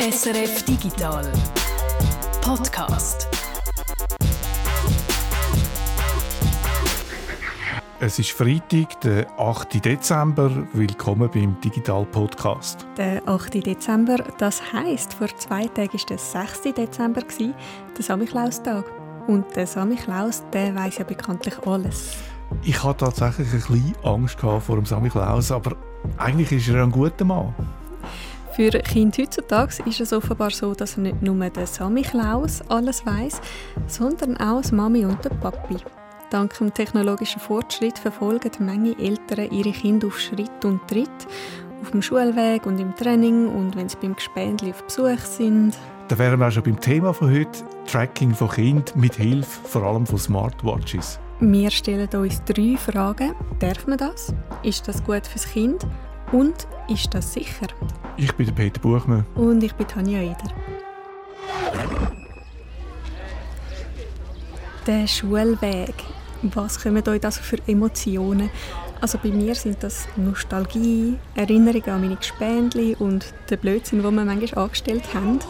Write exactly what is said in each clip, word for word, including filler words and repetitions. S R F Digital Podcast. Es ist Freitag, der achte Dezember. Willkommen beim Digital Podcast. Der achte Dezember, das heisst, vor zwei Tagen war der sechste Dezember, der Samichlaustag. Und der Samichlaus, der weiss ja bekanntlich alles. Ich hatte tatsächlich ein bisschen Angst vor dem Samichlaus, aber eigentlich ist er ein guter Mann. Für Kinder heutzutage ist es offenbar so, dass nicht nur der Samichlaus alles weiss, sondern auch die Mami und der Papi. Dank dem technologischen Fortschritt verfolgen Menge Eltern ihre Kinder auf Schritt und Tritt, auf dem Schulweg und im Training und wenn sie beim Gespendli auf Besuch sind. Da wären wir auch schon beim Thema von heute, Tracking von Kindern mit Hilfe vor allem von Smartwatches. Wir stellen uns drei Fragen. Darf man das? Ist das gut fürs Kind? Und ist das sicher? Ich bin der Peter Buchmann. Und ich bin Tanja Eder. Der Schulweg. Was kommen euch das für Emotionen? Also bei mir sind das Nostalgie, Erinnerungen an meine Gespendli und den Blödsinn, den wir manchmal angestellt haben.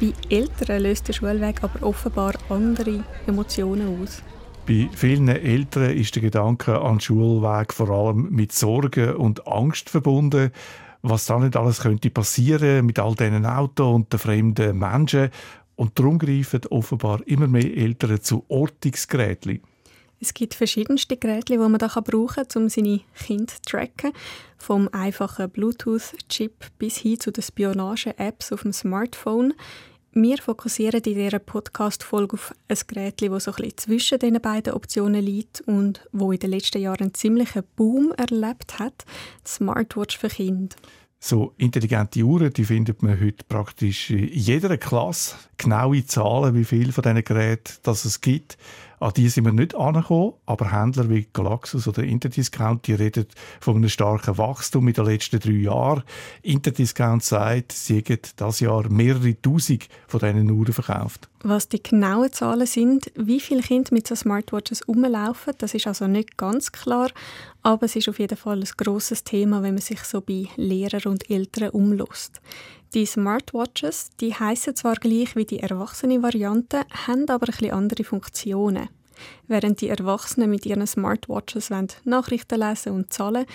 Bei Eltern löst der Schulweg aber offenbar andere Emotionen aus. Bei vielen Eltern ist der Gedanke an den Schulweg vor allem mit Sorgen und Angst verbunden. Was da nicht alles könnte passieren mit all diesen Autos und den fremden Menschen. Und darum greifen offenbar immer mehr Eltern zu Ortungsgeräten. Es gibt verschiedenste Geräte, die man da brauchen kann, um seine Kinder zu tracken. Vom einfachen Bluetooth-Chip bis hin zu den Spionage-Apps auf dem Smartphone. Wir fokussieren in dieser Podcast-Folge auf ein Gerät, das so ein bisschen zwischen den beiden Optionen liegt und das in den letzten Jahren einen ziemlichen Boom erlebt hat, die Smartwatch für Kinder. So intelligente Uhren, die findet man heute praktisch in jeder Klasse. Genaue Zahlen, wie viele von diesen Geräten das es gibt, an die sind wir nicht angekommen, aber Händler wie Galaxus oder Interdiscount, die reden von einem starken Wachstum in den letzten drei Jahren. Interdiscount sagt, sie haben dieses Jahr mehrere Tausend von diesen Uhren verkauft. Was die genauen Zahlen sind, wie viele Kinder mit so Smartwatches rumlaufen, das ist also nicht ganz klar, aber es ist auf jeden Fall ein grosses Thema, wenn man sich so bei Lehrern und Eltern umlässt. Die Smartwatches, die heissen zwar gleich wie die erwachsene Variante, haben aber ein bisschen andere Funktionen. Während die Erwachsenen mit ihren Smartwatches Nachrichten lesen und zahlen,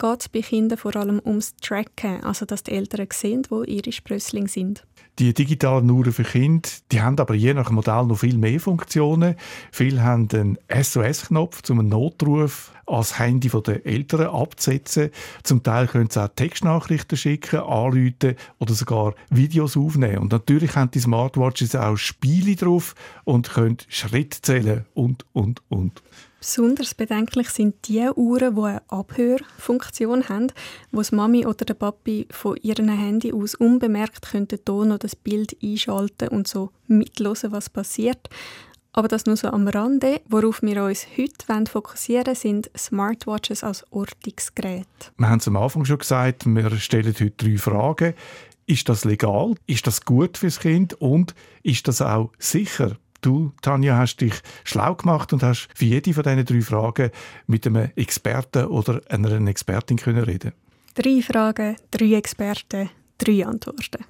geht es bei Kindern vor allem ums Tracken, also dass die Eltern sehen, wo ihre Sprösslinge sind. Die digitalen Uhren für Kinder, die haben aber je nach Modell noch viel mehr Funktionen. Viele haben einen S O S-Knopf, um einen Notruf ans Handy der Eltern abzusetzen. Zum Teil können sie auch Textnachrichten schicken, anrufen oder sogar Videos aufnehmen. Und natürlich haben die Smartwatches auch Spiele drauf und können Schritte zählen und, und, und. Besonders bedenklich sind die Uhren, die eine Abhörfunktion haben, wo die Mami oder der Papi von ihrem Handy aus unbemerkt den Ton oder das Bild einschalten und so mithören, was passiert. Aber das nur so am Rande. Worauf wir uns heute fokussieren wollen, sind Smartwatches als Ortungsgeräte. Wir haben es am Anfang schon gesagt, wir stellen heute drei Fragen. Ist das legal? Ist das gut fürs Kind? Und ist das auch sicher? Du, Tanja, hast dich schlau gemacht und hast für jede von diesen drei Fragen mit einem Experten oder einer Expertin können reden. Drei Fragen, drei Experten, drei Antworten.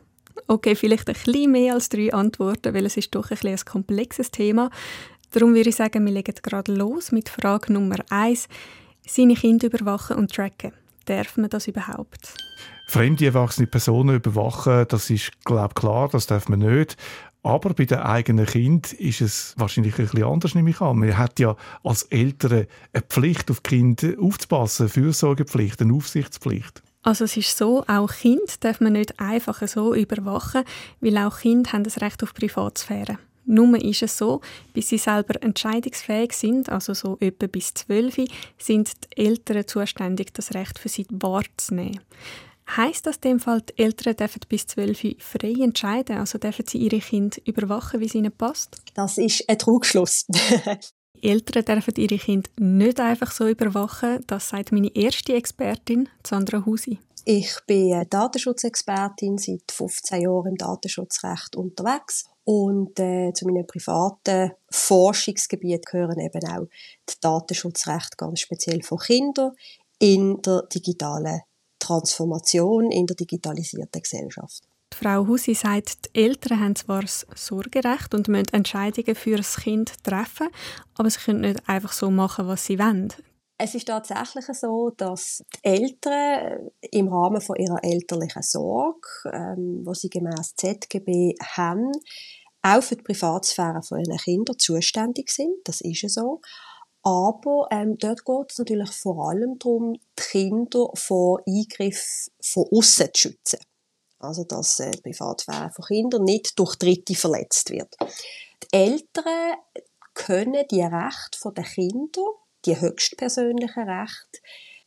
Okay, vielleicht ein bisschen mehr als drei Antworten, weil es ist doch ein bisschen ein komplexes Thema. Darum würde ich sagen, wir legen gerade los mit Frage Nummer eins. Seine Kinder überwachen und tracken. Darf man das überhaupt? Fremde erwachsene Personen überwachen, das ist, glaube ich, klar, das darf man nicht. Aber bei den eigenen Kindern ist es wahrscheinlich ein bisschen anders, nehme ich an. Man hat ja als Eltern eine Pflicht, auf die Kinder aufzupassen, Fürsorgepflicht, eine Aufsichtspflicht. Also es ist so, auch Kinder darf man nicht einfach so überwachen, weil auch Kinder haben das Recht auf Privatsphäre. Nur ist es so, bis sie selber entscheidungsfähig sind, also so etwa bis zwölf, sind die Eltern zuständig, das Recht für sie wahrzunehmen. Heisst das in dem Fall, die Eltern dürfen bis zwölf frei entscheiden, also dürfen sie ihre Kinder überwachen, wie es ihnen passt? Das ist ein Trugschluss. Eltern dürfen ihre Kinder nicht einfach so überwachen, das sagt meine erste Expertin, Sandra Husi. Ich bin Datenschutzexpertin, seit fünfzehn Jahren im Datenschutzrecht unterwegs. Und äh, zu meinem privaten Forschungsgebiet gehören eben auch die Datenschutzrechte, ganz speziell von Kindern, in der digitalen Transformation in der digitalisierten Gesellschaft. Frau Husi sagt, die Eltern haben zwar das Sorgerecht und müssen Entscheidungen für das Kind treffen, aber sie können nicht einfach so machen, was sie wollen. Es ist tatsächlich so, dass die Eltern im Rahmen von ihrer elterlichen Sorge, ähm, die sie gemäss Z G B haben, auch für die Privatsphäre ihrer Kinder zuständig sind. Das ist ja so. Aber ähm, dort geht es natürlich vor allem darum, die Kinder vor Eingriffen von aussen zu schützen. Also, dass äh, die Privatsphäre von Kindern nicht durch Dritte verletzt wird. Die Eltern können die Rechte der Kinder, die höchstpersönlichen Rechte,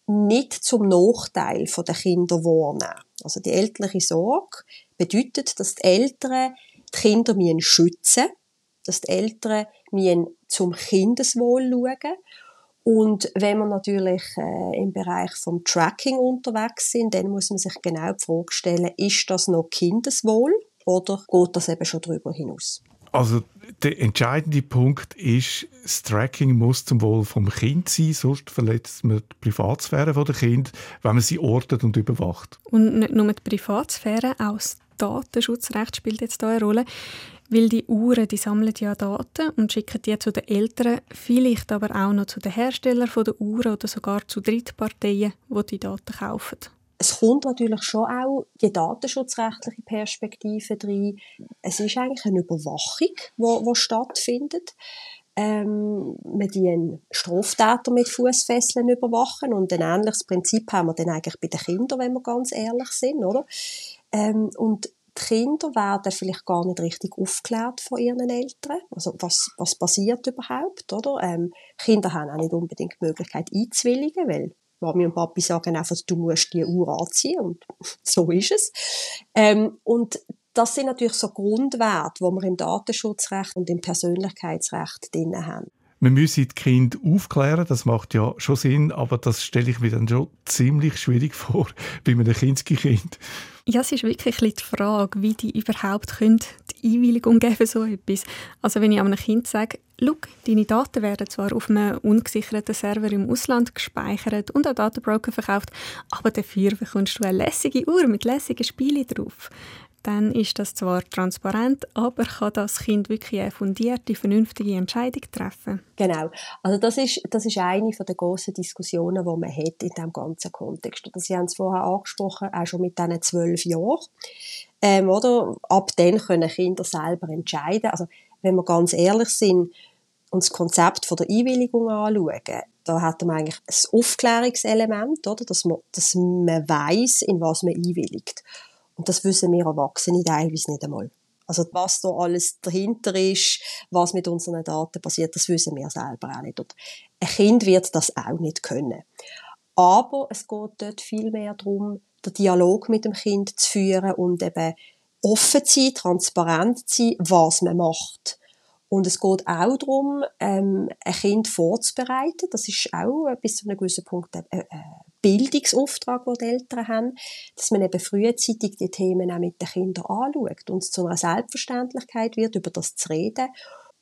nicht zum Nachteil der Kinder wahrnehmen. Also, die elterliche Sorge bedeutet, dass die Eltern die Kinder schützen müssen, dass die Eltern zum Kindeswohl schauen. Und wenn wir natürlich äh, im Bereich vom Tracking unterwegs sind, dann muss man sich genau die Frage stellen, ist das noch Kindeswohl oder geht das eben schon darüber hinaus? Also der entscheidende Punkt ist, das Tracking muss zum Wohl vom Kind sein, sonst verletzt man die Privatsphäre der Kinder, wenn man sie ortet und überwacht. Und nicht nur die Privatsphäre, auch das Datenschutzrecht spielt jetzt hier eine Rolle. Weil die Uhren, die sammeln ja Daten und schicken die zu den Eltern, vielleicht aber auch noch zu den Herstellern der Uhren oder sogar zu Drittparteien, die die Daten kaufen. Es kommt natürlich schon auch die datenschutzrechtliche Perspektive rein. Es ist eigentlich eine Überwachung, die, die stattfindet. Ähm, wir die einen Straftäter mit Fußfesseln überwachen und ein ähnliches Prinzip haben wir dann eigentlich bei den Kindern, wenn wir ganz ehrlich sind, oder? Ähm, und Die Kinder werden vielleicht gar nicht richtig aufgeklärt von ihren Eltern. Also was, was passiert überhaupt? Oder? Ähm, Kinder haben auch nicht unbedingt die Möglichkeit einzuwilligen, weil Mami und Papi sagen einfach, du musst die Uhr anziehen und so ist es. Ähm, und das sind natürlich so Grundwerte, die wir im Datenschutzrecht und im Persönlichkeitsrecht drin haben. Wir müssen die Kinder aufklären, das macht ja schon Sinn, aber das stelle ich mir dann schon ziemlich schwierig vor bei einem Kinski-Kind. Ja, es ist wirklich die Frage, wie die überhaupt können, die Einwilligung geben für so etwas. Also wenn ich einem Kind sage, «Schau, deine Daten werden zwar auf einem ungesicherten Server im Ausland gespeichert und an Datenbroker verkauft, aber dafür bekommst du eine lässige Uhr mit lässigen Spielen drauf.» Dann ist das zwar transparent, aber kann das Kind wirklich eine fundierte, vernünftige Entscheidung treffen? Genau. Also das ist, das ist eine der grossen Diskussionen, die man hat in diesem ganzen Kontext. Und Sie haben es vorher angesprochen, auch schon mit diesen zwölf Jahren. Ähm, oder? Ab dann können Kinder selber entscheiden. Also, wenn wir ganz ehrlich sind und das Konzept von der Einwilligung anschauen, da hat man eigentlich das Aufklärungselement, oder? Dass man, dass man weiss, in was man einwilligt. Und das wissen wir Erwachsene teilweise nicht einmal. Also was da alles dahinter ist, was mit unseren Daten passiert, das wissen wir selber auch nicht. Und ein Kind wird das auch nicht können. Aber es geht dort viel mehr darum, den Dialog mit dem Kind zu führen und eben offen zu sein, transparent zu sein, was man macht. Und es geht auch darum, ein Kind vorzubereiten. Das ist auch bis zu einem gewissen Punkt äh, Bildungsauftrag, den die Eltern haben, dass man eben frühzeitig die Themen auch mit den Kindern anschaut und es zu einer Selbstverständlichkeit wird, über das zu reden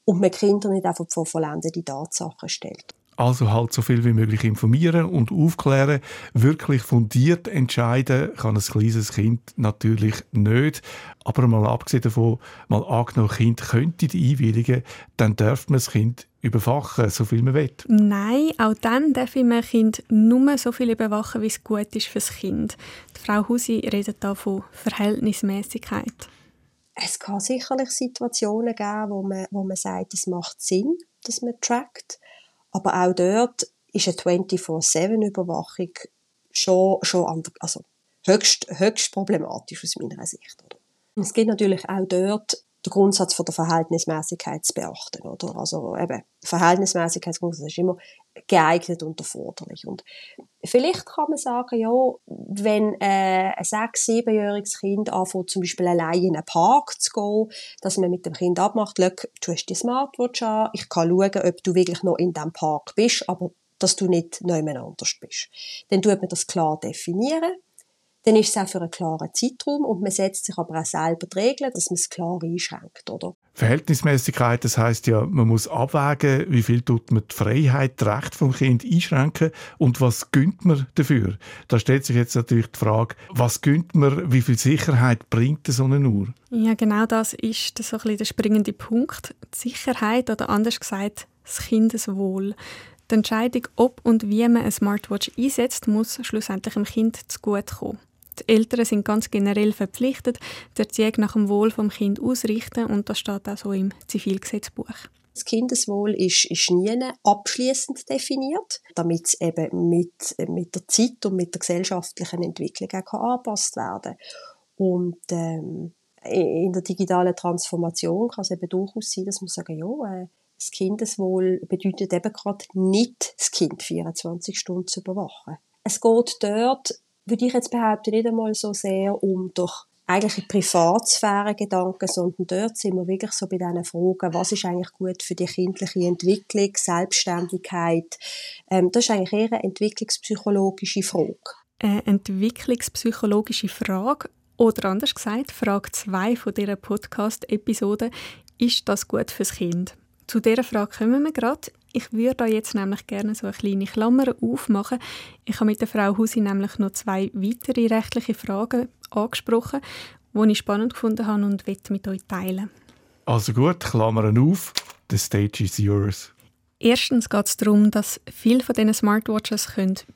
und man Kinder nicht einfach vor vollendete Tatsachen stellt. Also halt so viel wie möglich informieren und aufklären. Wirklich fundiert entscheiden kann ein kleines Kind natürlich nicht. Aber mal abgesehen davon, mal angenommen, ein Kind könnte einwilligen, dann dürfte man das Kind überwachen, so viel man will. Nein, auch dann darf man Kind nur so viel überwachen, wie es gut ist für das Kind. Die Frau Husi redet da von Verhältnismäßigkeit. Es kann sicherlich Situationen geben, wo man, wo man sagt, es macht Sinn, dass man trackt. Aber auch dort ist eine vierundzwanzig sieben Überwachung schon, schon anders, also höchst, höchst problematisch aus meiner Sicht. Oder? Es gibt natürlich auch dort den Grundsatz von der Verhältnismäßigkeit zu beachten. Oder? Also eben, Verhältnismäßigkeitsgrundsatz ist immer geeignet und erforderlich. Und vielleicht kann man sagen, ja, wenn äh, ein sechs-, siebenjähriges Kind anfängt, zum Beispiel allein in einen Park zu gehen, dass man mit dem Kind abmacht, du hast die Smartwatch an, ich kann schauen, ob du wirklich noch in diesem Park bist, aber dass du nicht nebeneinander bist. Dann tut man das klar definieren. dann ist es auch für einen klaren Zeitraum und man setzt sich aber auch selber die Regeln, dass man es klar einschränkt, oder? Verhältnismäßigkeit, das heisst ja, man muss abwägen, wie viel tut man die Freiheit, das Recht vom Kind einschränken und was gönnt man dafür? Da stellt sich jetzt natürlich die Frage, was gönnt man, wie viel Sicherheit bringt so eine Uhr? Ja, genau das ist so ein bisschen der springende Punkt. Die Sicherheit oder anders gesagt, das Kindeswohl. Die Entscheidung, ob und wie man eine Smartwatch einsetzt, muss schlussendlich dem Kind zugutekommen. Die Eltern sind ganz generell verpflichtet, die Erziehung nach dem Wohl des Kindes auszurichten und das steht auch so im Zivilgesetzbuch. Das Kindeswohl ist, ist nie abschliessend definiert, damit es eben mit, mit der Zeit und mit der gesellschaftlichen Entwicklung auch angepasst werden kann. Und ähm, in der digitalen Transformation kann es eben durchaus sein, dass man sagen, ja, äh, das Kindeswohl bedeutet eben gerade nicht, das Kind vierundzwanzig Stunden zu überwachen. Es geht dort, würde ich jetzt behaupten, nicht einmal so sehr um doch eigentlich Privatsphäre-Gedanken, sondern dort sind wir wirklich so bei diesen Fragen, was ist eigentlich gut für die kindliche Entwicklung, Selbstständigkeit. Ähm, das ist eigentlich eher eine entwicklungspsychologische Frage. Eine entwicklungspsychologische Frage, oder anders gesagt, Frage zwei von dieser Podcast-Episode, ist das gut fürs Kind? Zu dieser Frage kommen wir gerade. Ich würde da jetzt nämlich gerne so eine kleine Klammer aufmachen. Ich habe mit der Frau Husi nämlich noch zwei weitere rechtliche Fragen angesprochen, die ich spannend gefunden habe und möchte mit euch teilen. Also gut, Klammern auf. The stage is yours. Erstens geht es darum, dass viele von diesen Smartwatches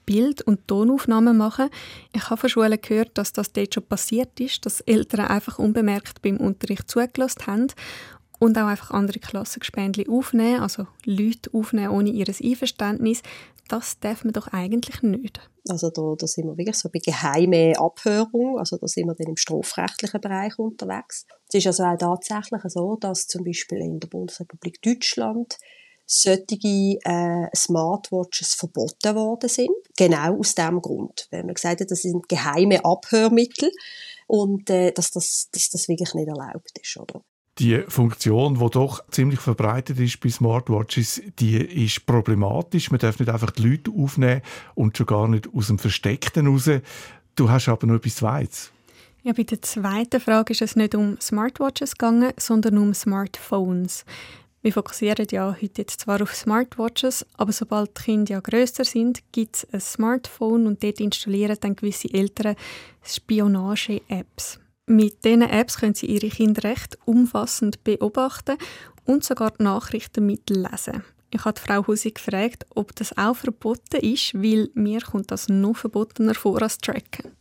Bild- und Tonaufnahmen machen können. Ich habe von Schulen gehört, dass das dort schon passiert ist, dass Eltern einfach unbemerkt beim Unterricht zugelassen haben. Und auch einfach andere Klassengespendli aufnehmen, also Leute aufnehmen ohne ihr Einverständnis, das darf man doch eigentlich nicht. Also da, da sind wir wirklich so bei geheimer Abhörung, also da sind wir dann im strafrechtlichen Bereich unterwegs. Es ist also auch tatsächlich so, dass zum Beispiel in der Bundesrepublik Deutschland solche äh, Smartwatches verboten worden sind. Genau aus diesem Grund, weil man gesagt hat, das sind geheime Abhörmittel und äh, dass, das, dass das wirklich nicht erlaubt ist, oder? Die Funktion, die doch ziemlich verbreitet ist bei Smartwatches, die ist problematisch. Man darf nicht einfach die Leute aufnehmen und schon gar nicht aus dem Versteckten raus. Du hast aber noch etwas Zweites. Ja, bei der zweiten Frage ist es nicht um Smartwatches gegangen, sondern um Smartphones. Wir fokussieren ja heute jetzt zwar auf Smartwatches, aber sobald die Kinder ja grösser sind, gibt es ein Smartphone und dort installieren dann gewisse Eltern Spionage-Apps. Mit diesen Apps können Sie Ihre Kinder recht umfassend beobachten und sogar die Nachrichten mitlesen. Ich habe Frau Husi gefragt, ob das auch verboten ist, weil mir kommt das noch verbotener vor als Tracken.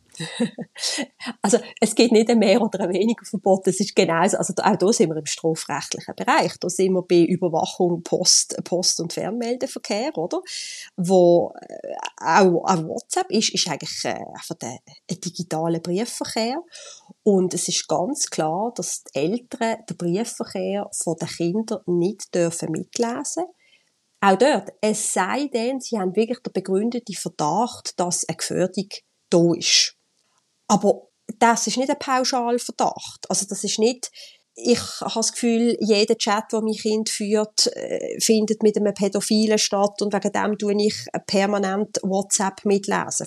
Also es gibt nicht ein mehr oder ein weniger Verbot, es ist genauso, also auch da sind wir im strafrechtlichen Bereich, da sind wir bei Überwachung, Post, Post- und Fernmeldeverkehr, oder? Wo äh, auch, auch WhatsApp ist, ist eigentlich äh, einfach der, ein digitaler Briefverkehr und es ist ganz klar, dass die Eltern den Briefverkehr der Kinder nicht dürfen mitlesen dürfen. Auch dort, es sei denn, sie haben wirklich den begründeten Verdacht, dass eine Gefährdung da ist. Aber das ist nicht ein Pauschalverdacht. Also das ist nicht, ich habe das Gefühl, jeder Chat, den mein Kind führt, findet mit einem Pädophilen statt und wegen dem tue ich permanent WhatsApp mitlesen.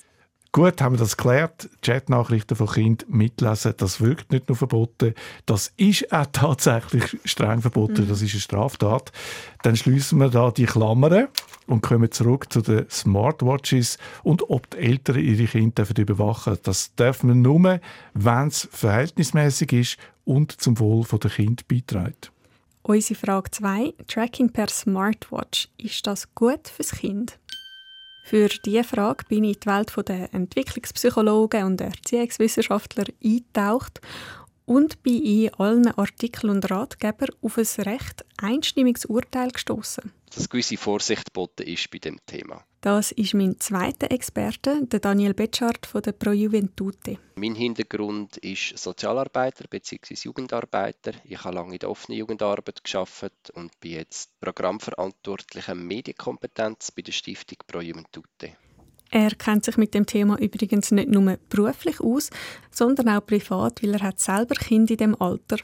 Gut, haben wir das geklärt. Chatnachrichten von Kindern mitlesen, das wirkt nicht nur verboten. Das ist auch tatsächlich streng verboten. Mhm. Das ist eine Straftat. Dann schließen wir da die Klammern und kommen zurück zu den Smartwatches und ob die Eltern ihre Kinder überwachen dürfen. Das darf man nur, wenn es verhältnismäßig ist und zum Wohl der Kinder beiträgt. Unsere Frage zwei, Tracking per Smartwatch. Ist das gut fürs Kind? Für diese Frage bin ich in die Welt der Entwicklungspsychologen und Erziehungswissenschaftler eingetaucht und bin in allen Artikeln und Ratgebern auf ein recht einstimmiges Urteil gestossen. Dass gewisse Vorsicht geboten ist bei diesem Thema. Das ist mein zweiter Experte, der Daniel Betschart von der Pro Juventute. Mein Hintergrund ist Sozialarbeiter bzw. Jugendarbeiter. Ich habe lange in der offenen Jugendarbeit gearbeitet und bin jetzt Programmverantwortlicher Medienkompetenz bei der Stiftung Pro Juventute. Er kennt sich mit dem Thema übrigens nicht nur beruflich aus, sondern auch privat, weil er hat selber Kinder in diesem Alter.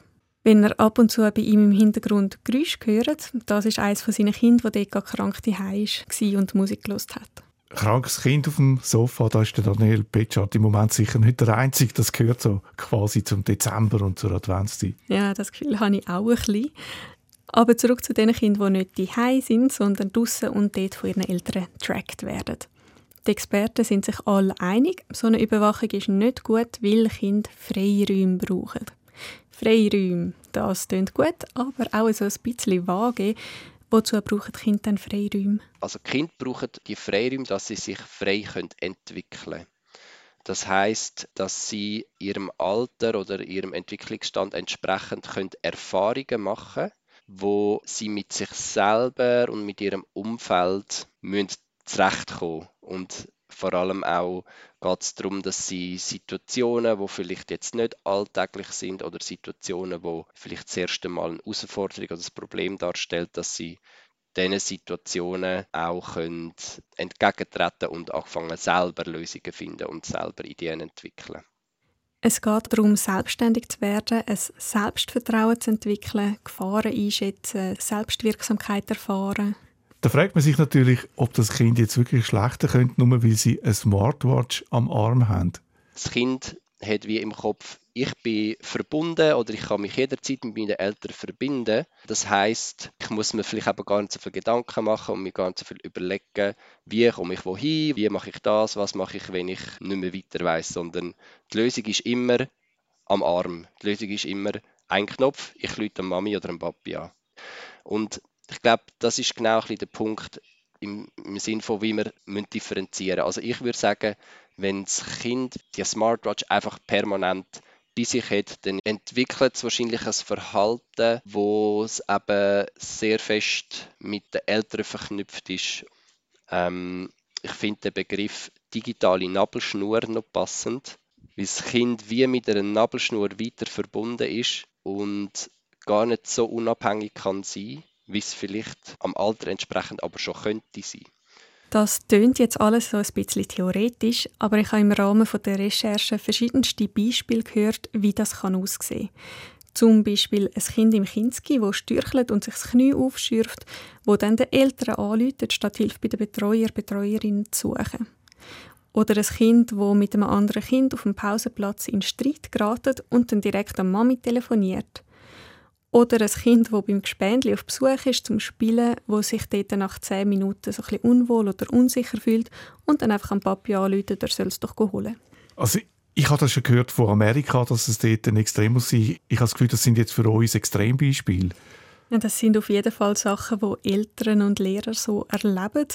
Wenn ihr ab und zu bei ihm im Hintergrund Geräusche hört, das ist eines von seinen Kindern, der dort krank zu Hause war und Musik gehört hat. krankes Kind auf dem Sofa, da ist der Daniel Betschart im Moment sicher nicht der Einzige. Das gehört so quasi zum Dezember und zur Adventszeit. Ja, das Gefühl habe ich auch ein bisschen. Aber zurück zu den Kindern, die nicht zu Hause sind, sondern draussen und dort von ihren Eltern getrackt werden. Die Experten sind sich alle einig, so eine Überwachung ist nicht gut, weil Kinder Freiräume brauchen. Freiräume, das klingt gut, aber auch so ein bisschen vage. Wozu brauchen die Kinder dann Freiräume? Also die Kinder brauchen die Freiräume, dass sie sich frei entwickeln können. Das heisst, dass sie ihrem Alter oder ihrem Entwicklungsstand entsprechend Erfahrungen machen können, wo sie mit sich selber und mit ihrem Umfeld müssen zurechtkommen. Und vor allem auch geht es darum, dass sie Situationen, die vielleicht jetzt nicht alltäglich sind oder Situationen, die vielleicht das erste Mal eine Herausforderung oder ein Problem darstellt, dass sie diesen Situationen auch können entgegentreten und anfangen, selber Lösungen finden und selber Ideen entwickeln. Es geht darum, selbstständig zu werden, ein Selbstvertrauen zu entwickeln, Gefahren einschätzen, Selbstwirksamkeit erfahren. Da fragt man sich natürlich, ob das Kind jetzt wirklich schlechter könnte, nur weil sie eine Smartwatch am Arm haben. Das Kind hat wie im Kopf, ich bin verbunden oder ich kann mich jederzeit mit meinen Eltern verbinden. Das heisst, ich muss mir vielleicht eben gar nicht so viele Gedanken machen und mir gar nicht so viel überlegen, wie komme ich wohin, wie mache ich das, was mache ich, wenn ich nicht mehr weiter weiss. Sondern die Lösung ist immer am Arm. Die Lösung ist immer ein Knopf, ich rufe Mami oder Papi an. Und ich glaube, das ist genau ein bisschen der Punkt im, im Sinne von, wie wir differenzieren müssen. Also ich würde sagen, wenn das Kind die Smartwatch einfach permanent bei sich hat, dann entwickelt es wahrscheinlich ein Verhalten, das eben sehr fest mit den Eltern verknüpft ist. Ähm, ich finde den Begriff digitale Nabelschnur noch passend, weil das Kind wie mit einer Nabelschnur weiter verbunden ist und gar nicht so unabhängig kann sein, wie es vielleicht am Alter entsprechend aber schon könnte sein. Das tönt jetzt alles so ein bisschen theoretisch, aber ich habe im Rahmen der Recherche verschiedenste Beispiele gehört, wie das aussehen kann. Zum Beispiel ein Kind im Kinski, das stürchelt und sich das Knie aufschürft, das dann den Eltern anruft, statt Hilfe bei den Betreuer, Betreuerinnen zu suchen. Oder ein Kind, das mit einem anderen Kind auf dem Pausenplatz in Streit gerät und dann direkt an Mami telefoniert. Oder ein Kind, das beim Gespendli auf Besuch ist zum Spielen, das sich dort nach zehn Minuten so ein bisschen unwohl oder unsicher fühlt und dann einfach an Papi anruft, er soll es doch holen. Also ich habe das schon gehört von Amerika, dass es dort ein Extrem muss sein. Ich habe das Gefühl, das sind jetzt für uns Extrembeispiele. Ja, das sind auf jeden Fall Sachen, die Eltern und Lehrer so erleben.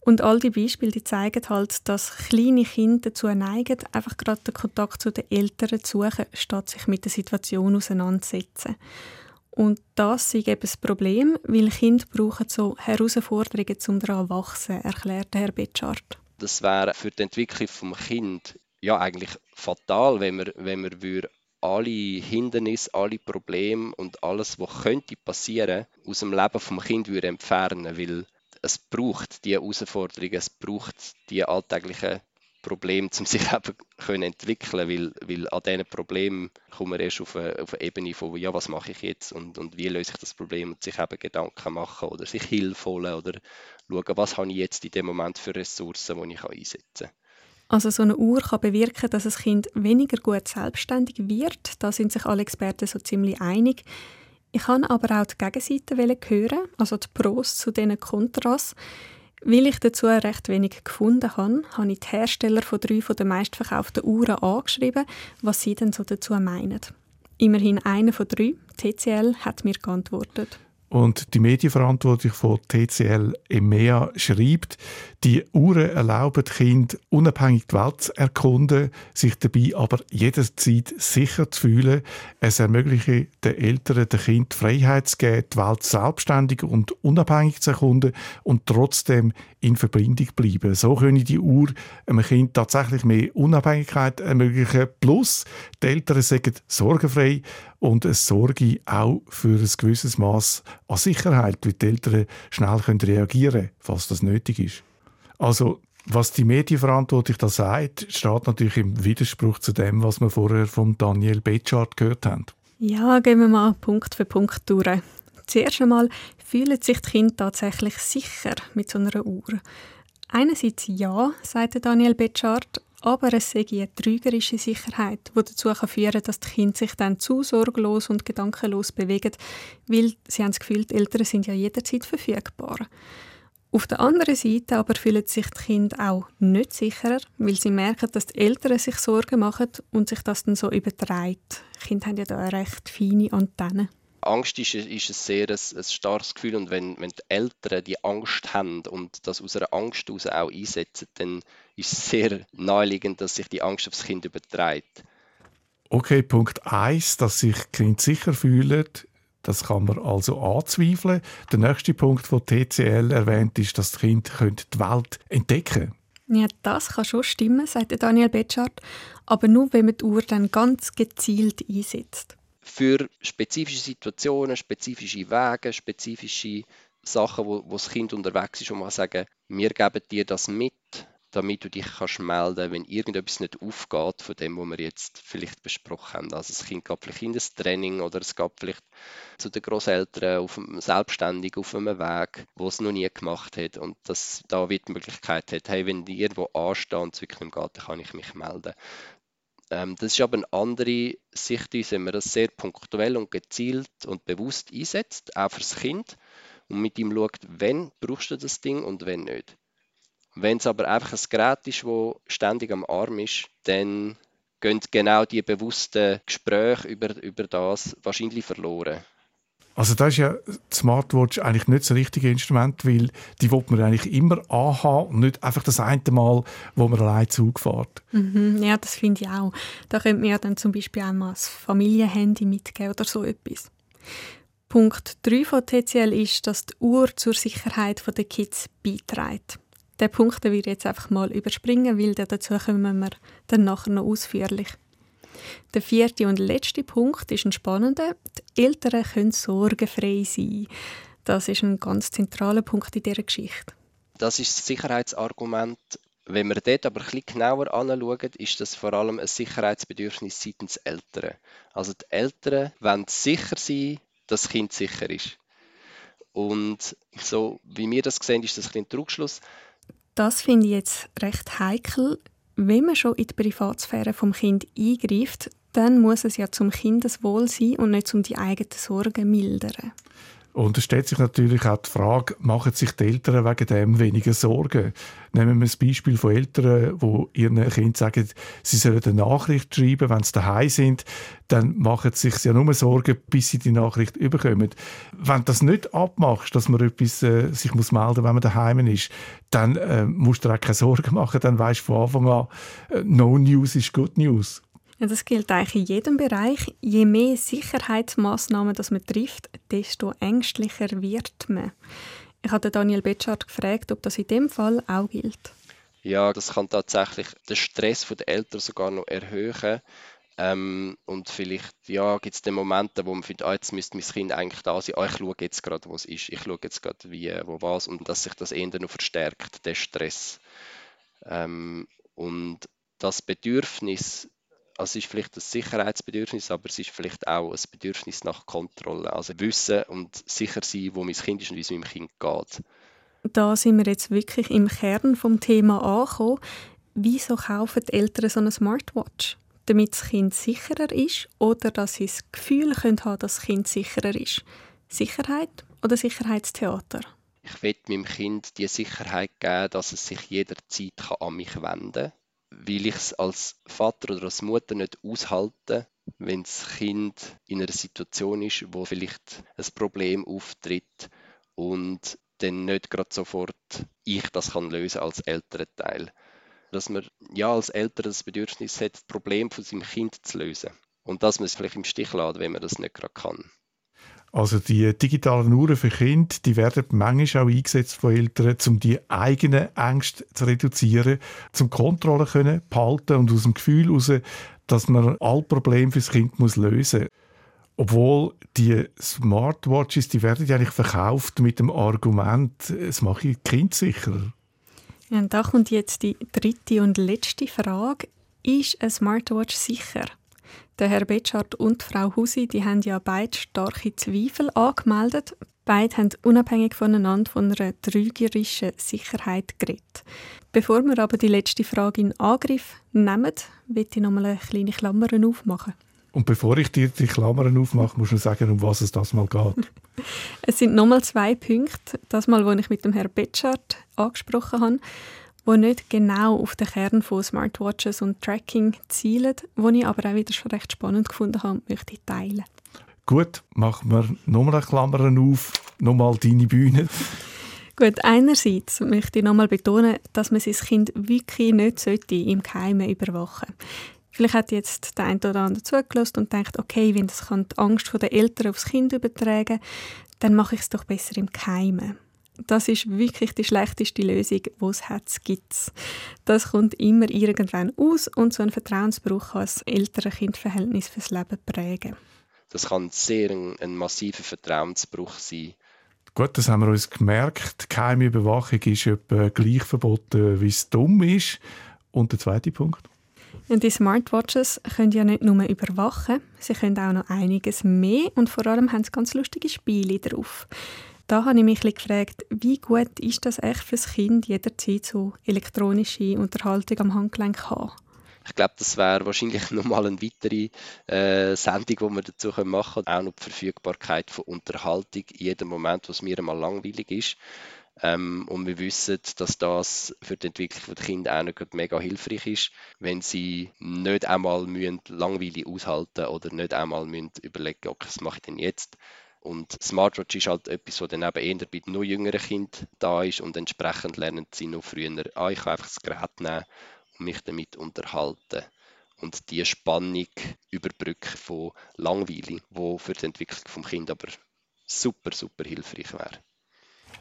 Und all die Beispiele die zeigen halt, dass kleine Kinder dazu neigen, einfach gerade den Kontakt zu den Eltern zu suchen, statt sich mit der Situation auseinanderzusetzen. Und das ist eben das Problem, weil Kinder brauchen so Herausforderungen, um daran zu wachsen, erklärte Herr Betschart. Das wäre für die Entwicklung des Kindes ja eigentlich fatal, wenn wir, wenn wir alle Hindernisse, alle Probleme und alles, was könnte passieren, aus dem Leben des Kindes entfernen würden. Es braucht diese Herausforderungen, es braucht die alltäglichen Probleme, um sich eben entwickeln zu können, weil, weil an diesen Problemen kommen wir erst auf eine, auf eine Ebene von, ja, was mache ich jetzt und, und wie löse ich das Problem und sich eben Gedanken machen oder sich Hilfe holen oder schauen, was habe ich jetzt in dem Moment für Ressourcen, die ich einsetzen kann. Also so eine Uhr kann bewirken, dass ein Kind weniger gut selbstständig wird, da sind sich alle Experten so ziemlich einig. Ich wollte aber auch die Gegenseite hören, also die Pros zu diesen Kontras. Weil ich dazu recht wenig gefunden habe, habe ich die Hersteller von drei der meistverkauften Uhren angeschrieben, was sie denn so dazu meinen. Immerhin einer von drei, T C L, hat mir geantwortet. Und die Medienverantwortliche von T C L E M E A schreibt, die Uhren erlauben Kindern, unabhängig die Welt zu erkunden, sich dabei aber jederzeit sicher zu fühlen. Es ermögliche den Eltern, den Kindern die Freiheit zu geben, die Welt selbstständig und unabhängig zu erkunden und trotzdem in Verbindung bleiben. So könne die Uhr einem Kind tatsächlich mehr Unabhängigkeit ermöglichen. Plus, die Eltern sagen sorgenfrei und es sorge auch für ein gewisses Maß an Sicherheit, weil die Eltern schnell reagieren können, falls das nötig ist. Also, was die Medienverantwortliche da sagt, steht natürlich im Widerspruch zu dem, was wir vorher von Daniel Betschart gehört haben. Ja, gehen wir mal Punkt für Punkt durch. Zuerst einmal fühlen sich die Kinder tatsächlich sicher mit so einer Uhr. Einerseits ja, sagte Daniel Betschart, aber es sei eine trügerische Sicherheit, die dazu führen kann, dass die Kinder sich dann zu sorglos und gedankenlos bewegen, weil sie haben das Gefühl, die Eltern sind ja jederzeit verfügbar. Auf der anderen Seite aber fühlen sich die Kinder auch nicht sicherer, weil sie merken, dass die Eltern sich Sorgen machen und sich das dann so überträgt. Die Kinder haben ja da eine recht feine Antenne. Angst ist, ist ein sehr ein, ein starkes Gefühl, und wenn, wenn die Eltern die Angst haben und das aus einer Angst heraus auch einsetzen, dann ist es sehr naheliegend, dass sich die Angst aufs Kind überträgt. Okay, Punkt eins, dass sich die Kinder sicher fühlen, das kann man also anzweifeln. Der nächste Punkt, den T C L erwähnt, ist, dass das Kind die Welt entdecken können. Ja, das kann schon stimmen, sagt Daniel Betschart, aber nur, wenn man die Uhr dann ganz gezielt einsetzt. Für spezifische Situationen, spezifische Wege, spezifische Sachen, wo, wo das Kind unterwegs ist, und man sagen, wir geben dir das mit, damit du dich kannst melden kannst, wenn irgendetwas nicht aufgeht von dem, was wir jetzt vielleicht besprochen haben. Also das Kind geht vielleicht in das Training oder es geht vielleicht zu den Grosseltern, auf einem, selbstständig auf einem Weg, wo es noch nie gemacht hat, und dass da wird die Möglichkeit hat, hey, wenn irgendwo ansteht und es wirklich nicht geht, dann kann ich mich melden. Das ist aber eine andere Sichtweise, wenn man das sehr punktuell und gezielt und bewusst einsetzt, auch für das Kind, und mit ihm schaut, wann brauchst du das Ding und wann nicht. Wenn es aber einfach ein Gerät ist, das ständig am Arm ist, dann gehen genau die bewussten Gespräche über, über das wahrscheinlich verloren. Also da ist ja die Smartwatch eigentlich nicht das richtige Instrument, weil die will man eigentlich immer anhaben und nicht einfach das eine Mal, wo man allein Zug fährt. Mhm, ja, das finde ich auch. Da könnte man ja dann zum Beispiel auch mal das Familienhandy mitgeben oder so etwas. Punkt drei von T C L ist, dass die Uhr zur Sicherheit der Kids beiträgt. Den Punkt will ich jetzt einfach mal überspringen, weil dazu kommen wir dann nachher noch ausführlich. Der vierte und letzte Punkt ist ein spannender. Die Eltern können sorgenfrei sein. Das ist ein ganz zentraler Punkt in dieser Geschichte. Das ist das Sicherheitsargument. Wenn wir dort aber ein bisschen genauer anschauen, ist das vor allem ein Sicherheitsbedürfnis seitens Eltern. Also die Eltern wollen sicher sein, dass das Kind sicher ist. Und so wie wir das sehen, ist das ein bisschen ein Trugschluss. Das finde ich jetzt recht heikel. Wenn man schon in die Privatsphäre des Kindes eingreift, dann muss es ja zum Kindeswohl sein und nicht um die eigenen Sorgen mildern. Und es stellt sich natürlich auch die Frage, machen sich die Eltern wegen dem weniger Sorgen? Nehmen wir das Beispiel von Eltern, die ihren Kindern sagen, sie sollen eine Nachricht schreiben, wenn sie daheim sind, dann machen sie sich ja nur Sorgen, bis sie die Nachricht bekommen. Wenn du das nicht abmachst, dass man etwas, äh, sich muss melden muss, wenn man daheim ist, dann äh, musst du dir auch keine Sorgen machen, dann weisst du von Anfang an, äh, no news is good news. Ja, das gilt eigentlich in jedem Bereich. Je mehr Sicherheitsmaßnahmen das man trifft, desto ängstlicher wird man. Ich habe Daniel Betschart gefragt, ob das in diesem Fall auch gilt. Ja, das kann tatsächlich den Stress der Eltern sogar noch erhöhen. Ähm, und vielleicht ja, gibt es Momente, wo man findet, ah, jetzt müsste mein Kind eigentlich da sein. Ah, ich schaue jetzt gerade, wo es ist. Ich schaue jetzt gerade, wie, wo was. Und dass sich das eher noch verstärkt, der Stress. Ähm, und das Bedürfnis, also es ist vielleicht ein Sicherheitsbedürfnis, aber es ist vielleicht auch ein Bedürfnis nach Kontrolle. Also wissen und sicher sein, wo mein Kind ist und wie es meinem Kind geht. Da sind wir jetzt wirklich im Kern des Themas angekommen. Wieso kaufen die Eltern so eine Smartwatch? Damit das Kind sicherer ist oder dass sie das Gefühl haben können, dass das Kind sicherer ist? Sicherheit oder Sicherheitstheater? Ich will meinem Kind die Sicherheit geben, dass es sich jederzeit an mich wenden kann. Weil ich es als Vater oder als Mutter nicht aushalte, wenn das Kind in einer Situation ist, wo vielleicht ein Problem auftritt und dann nicht gerade sofort ich das kann lösen als Elternteil. Dass man ja als Eltern das Bedürfnis hat, das Problem von seinem Kind zu lösen. Und dass man es vielleicht im Stich lässt, wenn man das nicht gerade kann. Also die digitalen Uhren für Kinder, die werden manchmal auch eingesetzt von Eltern, um die eigenen Ängste zu reduzieren, um Kontrolle zu behalten und aus dem Gefühl heraus, dass man alle Probleme für das Kind lösen muss. Obwohl die Smartwatches, die werden eigentlich verkauft mit dem Argument, es mache ich Kind sicherer. Ja, und da kommt jetzt die dritte und letzte Frage. Ist eine Smartwatch sicher? Der Herr Betschart und Frau Husi, die haben ja beide starke Zweifel angemeldet. Beide haben unabhängig voneinander von einer trügerischen Sicherheit geredet. Bevor wir aber die letzte Frage in Angriff nehmen, möchte ich noch mal eine kleine Klammer aufmachen. Und bevor ich dir die Klammern aufmache, musst du sagen, um was es das mal geht. Es sind nochmal zwei Punkte, das mal, die ich mit dem Herrn Betschart angesprochen habe, die nicht genau auf den Kern von Smartwatches und Tracking zielen, die ich aber auch wieder recht spannend gefunden habe und möchte teilen. Gut, machen wir nochmal eine Klammern auf, nochmal deine Bühne. Gut, einerseits möchte ich nochmal betonen, dass man sein Kind wirklich nicht im Geheimen überwachen sollte. Vielleicht hat jetzt der eine oder andere zugelassen und denkt, okay, wenn das kann die Angst der Eltern aufs Kind übertragen, dann mache ich es doch besser im Geheimen. Das ist wirklich die schlechteste Lösung, die es hat, gibt. Das kommt immer irgendwann aus und so ein Vertrauensbruch kann das Eltern-Kind-Verhältnis fürs Leben prägen. Das kann sehr ein, ein massiver Vertrauensbruch sein. Gut, das haben wir uns gemerkt. Geheime Überwachung ist etwa gleich verboten, wie es dumm ist. Und der zweite Punkt? Die Smartwatches können ja nicht nur überwachen, sie können auch noch einiges mehr und vor allem haben sie ganz lustige Spiele drauf. Da habe ich mich gefragt, wie gut ist das echt für das Kind, jederzeit so elektronische Unterhaltung am Handgelenk zu haben? Ich glaube, das wäre wahrscheinlich nochmal eine weitere äh, Sendung, die wir dazu machen können. Auch noch die Verfügbarkeit von Unterhaltung in jedem Moment, was mir einmal langweilig ist. Ähm, und wir wissen, dass das für die Entwicklung der Kinder auch nicht mega hilfreich ist, wenn sie nicht einmal langweilig aushalten oder nicht einmal überlegen müssen, was mache ich denn jetzt? Und Smartwatch ist halt etwas, das dann eben eher bei noch jüngeren Kindern da ist und entsprechend lernen sie noch früher, ah, ich kann einfach das Gerät nehmen und mich damit unterhalten. Und diese Spannung überbrücken von Langweile, die für die Entwicklung des Kindes aber super, super hilfreich wäre.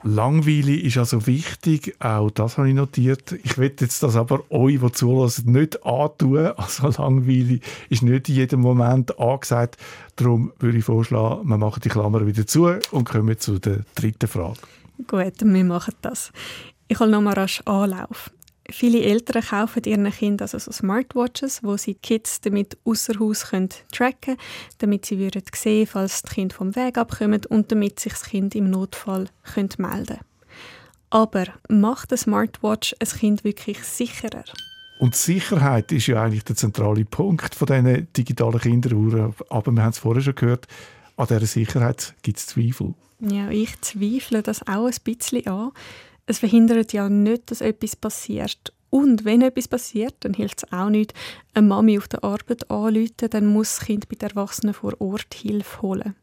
Langweile ist also wichtig, auch das habe ich notiert. Ich will jetzt das aber euch, die zuhören, nicht antun. Also Langweile ist nicht in jedem Moment angesagt. Darum würde ich vorschlagen, wir machen die Klammer wieder zu und kommen zu der dritten Frage. Gut, wir machen das. Ich hole noch mal rasch Anlauf. Viele Eltern kaufen ihren Kindern also so Smartwatches, wo sie die Kids damit ausser Haus tracken können, damit sie sehen würden, falls das Kind vom Weg abkommt und damit sich das Kind im Notfall melden können. Aber macht eine Smartwatch ein Kind wirklich sicherer? Und Sicherheit ist ja eigentlich der zentrale Punkt von diesen digitalen Kinderuhren. Aber wir haben es vorher schon gehört, an dieser Sicherheit gibt es Zweifel. Ja, ich zweifle das auch ein bisschen an. Es verhindert ja nicht, dass etwas passiert. Und wenn etwas passiert, dann hilft es auch nicht, eine Mami auf der Arbeit anzurufen, dann muss das Kind bei den Erwachsenen vor Ort Hilfe holen.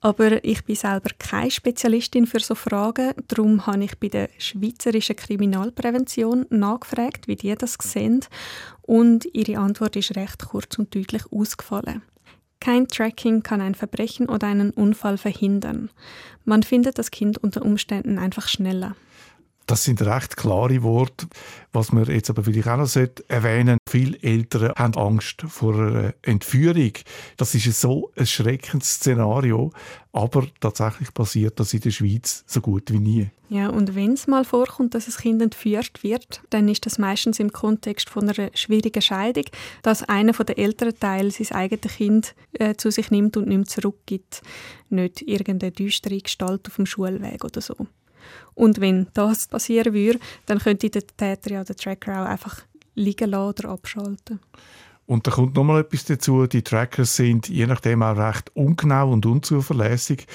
Aber ich bin selber keine Spezialistin für so Fragen, darum habe ich bei der Schweizerischen Kriminalprävention nachgefragt, wie die das sehen. Und ihre Antwort ist recht kurz und deutlich ausgefallen. Kein Tracking kann ein Verbrechen oder einen Unfall verhindern. Man findet das Kind unter Umständen einfach schneller. Das sind recht klare Worte. Was man jetzt aber vielleicht auch noch erwähnen sollte, viele Eltern haben Angst vor einer Entführung. Das ist so ein schreckendes Szenario, aber tatsächlich passiert das in der Schweiz so gut wie nie. Ja, und wenn es mal vorkommt, dass ein Kind entführt wird, dann ist das meistens im Kontext von einer schwierigen Scheidung, dass einer der Elternteile sein eigenes Kind äh, zu sich nimmt und nicht mehr zurückgibt. Nicht irgendeine düstere Gestalt auf dem Schulweg oder so. Und wenn das passieren würde, dann könnte der Täter ja den Tracker auch einfach liegen lassen oder abschalten. Und da kommt noch mal etwas dazu. Die Trackers sind je nachdem auch recht ungenau und unzuverlässig.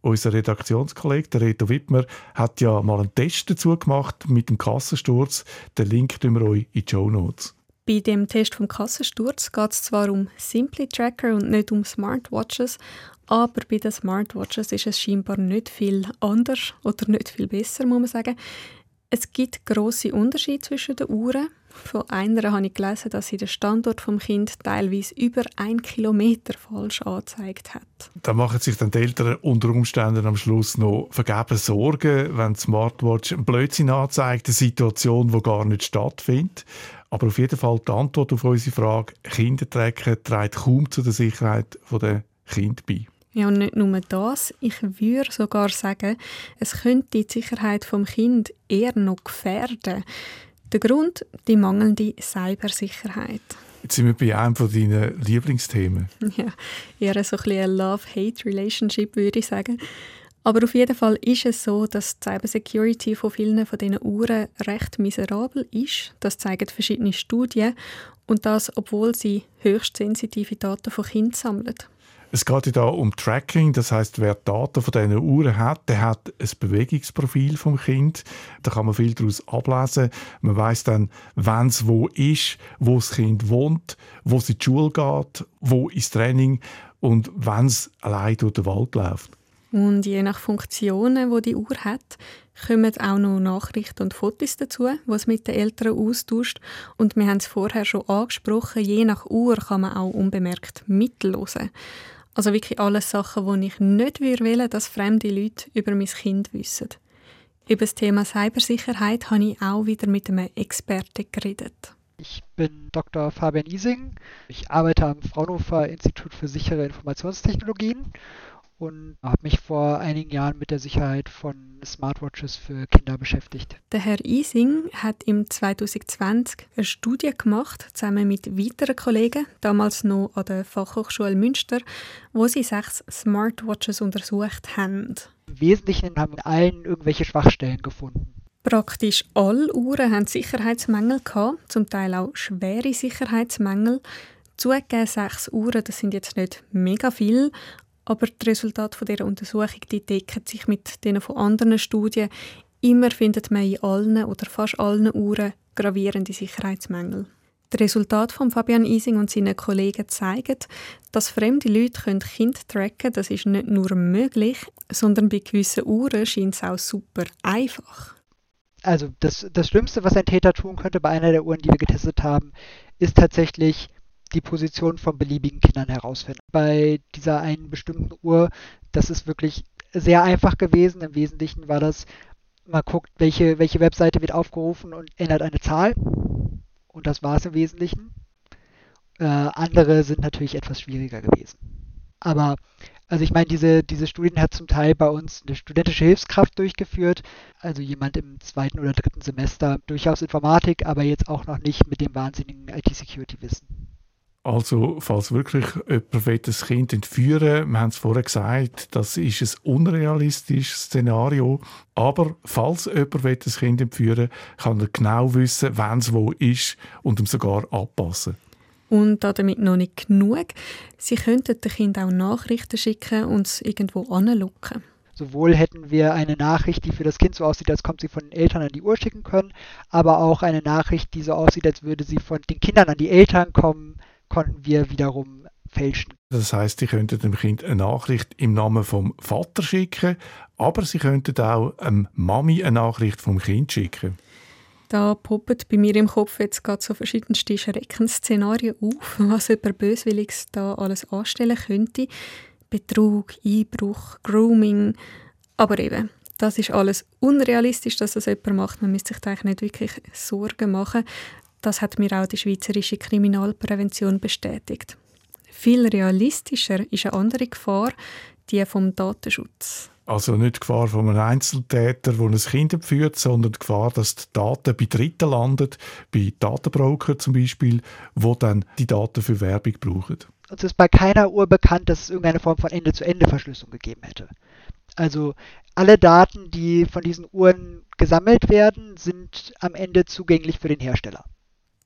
Unser Redaktionskollege, der Reto Wittmer, hat ja mal einen Test dazu gemacht mit dem Kassensturz. Den Link tun wir euch in die Shownotes. Bei dem Test vom Kassensturz geht es zwar um simple Tracker und nicht um Smartwatches, aber bei den Smartwatches ist es scheinbar nicht viel anders oder nicht viel besser, muss man sagen. Es gibt grosse Unterschiede zwischen den Uhren. Von einer habe ich gelesen, dass sie den Standort des Kindes teilweise über einen Kilometer falsch angezeigt hat. Da machen sich dann die Eltern unter Umständen am Schluss noch vergebens Sorgen, wenn die Smartwatch einen Blödsinn anzeigt, eine Situation, die gar nicht stattfindet. Aber auf jeden Fall die Antwort auf unsere Frage, Kindertracken trägt kaum zu der Sicherheit der Kinder bei. Ja, und nicht nur das. Ich würde sogar sagen, es könnte die Sicherheit des Kindes eher noch gefährden. Der Grund, die mangelnde Cybersicherheit. Jetzt sind wir bei einem von deinen Lieblingsthemen. Ja, eher so ein bisschen eine Love-Hate-Relationship, würde ich sagen. Aber auf jeden Fall ist es so, dass die Cybersecurity von vielen von diesen Uhren recht miserabel ist. Das zeigen verschiedene Studien. Und das, obwohl sie höchst sensitive Daten von Kindern sammeln. Es geht hier um Tracking, das heisst, wer Daten von diesen Uhren hat, der hat ein Bewegungsprofil vom Kind. Da kann man viel daraus ablesen. Man weiss dann, wenn es wo ist, wo das Kind wohnt, wo es in die Schule geht, wo ins Training und wenn es allein durch den Wald läuft. Und je nach Funktionen, die die Uhr hat, kommen auch noch Nachrichten und Fotos dazu, die es mit den Eltern austauscht. Und wir haben es vorher schon angesprochen, je nach Uhr kann man auch unbemerkt mithören. Also wirklich alles Sachen, die ich nicht wollen, dass fremde Leute über mein Kind wissen. Über das Thema Cybersicherheit habe ich auch wieder mit einem Experten geredet. Ich bin Doktor Fabian Ising. Ich arbeite am Fraunhofer-Institut für sichere Informationstechnologien und habe mich vor einigen Jahren mit der Sicherheit von Smartwatches für Kinder beschäftigt. Der Herr Ising hat im zwanzig zwanzig eine Studie gemacht, zusammen mit weiteren Kollegen, damals noch an der Fachhochschule Münster, wo sie sechs Smartwatches untersucht haben. Im Wesentlichen haben in allen irgendwelche Schwachstellen gefunden. Praktisch alle Uhren hatten Sicherheitsmängel, zum Teil auch schwere Sicherheitsmängel. Zugegeben, sechs Uhren, das sind jetzt nicht mega viel. Aber die Resultate dieser Untersuchung die decken sich mit denen von anderen Studien. Immer findet man in allen oder fast allen Uhren gravierende Sicherheitsmängel. Die Resultate von Fabian Ising und seinen Kollegen zeigen, dass fremde Leute Kinder tracken können. Das ist nicht nur möglich, sondern bei gewissen Uhren scheint es auch super einfach. Also das, das Schlimmste, was ein Täter tun könnte bei einer der Uhren, die wir getestet haben, ist tatsächlich die Position von beliebigen Kindern herausfinden. Bei dieser einen bestimmten Uhr, das ist wirklich sehr einfach gewesen. Im Wesentlichen war das, man guckt, welche, welche Webseite wird aufgerufen und ändert eine Zahl. Und das war es im Wesentlichen. Äh, andere sind natürlich etwas schwieriger gewesen. Aber, also ich meine, diese, diese Studien hat zum Teil bei uns eine studentische Hilfskraft durchgeführt. Also jemand im zweiten oder dritten Semester, durchaus Informatik, aber jetzt auch noch nicht mit dem wahnsinnigen I T-Security-Wissen. Also, falls wirklich jemand das Kind entführen will, wir haben es vorher gesagt, das ist ein unrealistisches Szenario. Aber falls jemand das Kind entführen will, kann er genau wissen, wann es wo ist und ihm sogar anpassen. Und damit noch nicht genug. Sie könnten dem Kind auch Nachrichten schicken und es irgendwo anlocken. Sowohl hätten wir eine Nachricht, die für das Kind so aussieht, als kommt sie von den Eltern an die Uhr schicken können, aber auch eine Nachricht, die so aussieht, als würde sie von den Kindern an die Eltern kommen, konnten wir wiederum fälschen. Das heisst, Sie könnten dem Kind eine Nachricht im Namen vom Vater schicken, aber Sie könnten auch ähm, Mami eine Nachricht vom Kind schicken. Da poppt bei mir im Kopf jetzt gerade so verschiedenste Schreckensszenarien auf, was jemand Böswilliges da alles anstellen könnte. Betrug, Einbruch, Grooming. Aber eben, das ist alles unrealistisch, dass das jemand macht. Man müsste sich da eigentlich nicht wirklich Sorgen machen. Das hat mir auch die Schweizerische Kriminalprävention bestätigt. Viel realistischer ist eine andere Gefahr, die vom Datenschutz. Also nicht die Gefahr von einem Einzeltäter, der ein Kind entführt, sondern die Gefahr, dass die Daten bei Dritten landen, bei Datenbrokern zum Beispiel, die dann die Daten für Werbung brauchen. Uns ist bei keiner Uhr bekannt, dass es irgendeine Form von Ende-zu-Ende-Verschlüsselung gegeben hätte. Also alle Daten, die von diesen Uhren gesammelt werden, sind am Ende zugänglich für den Hersteller.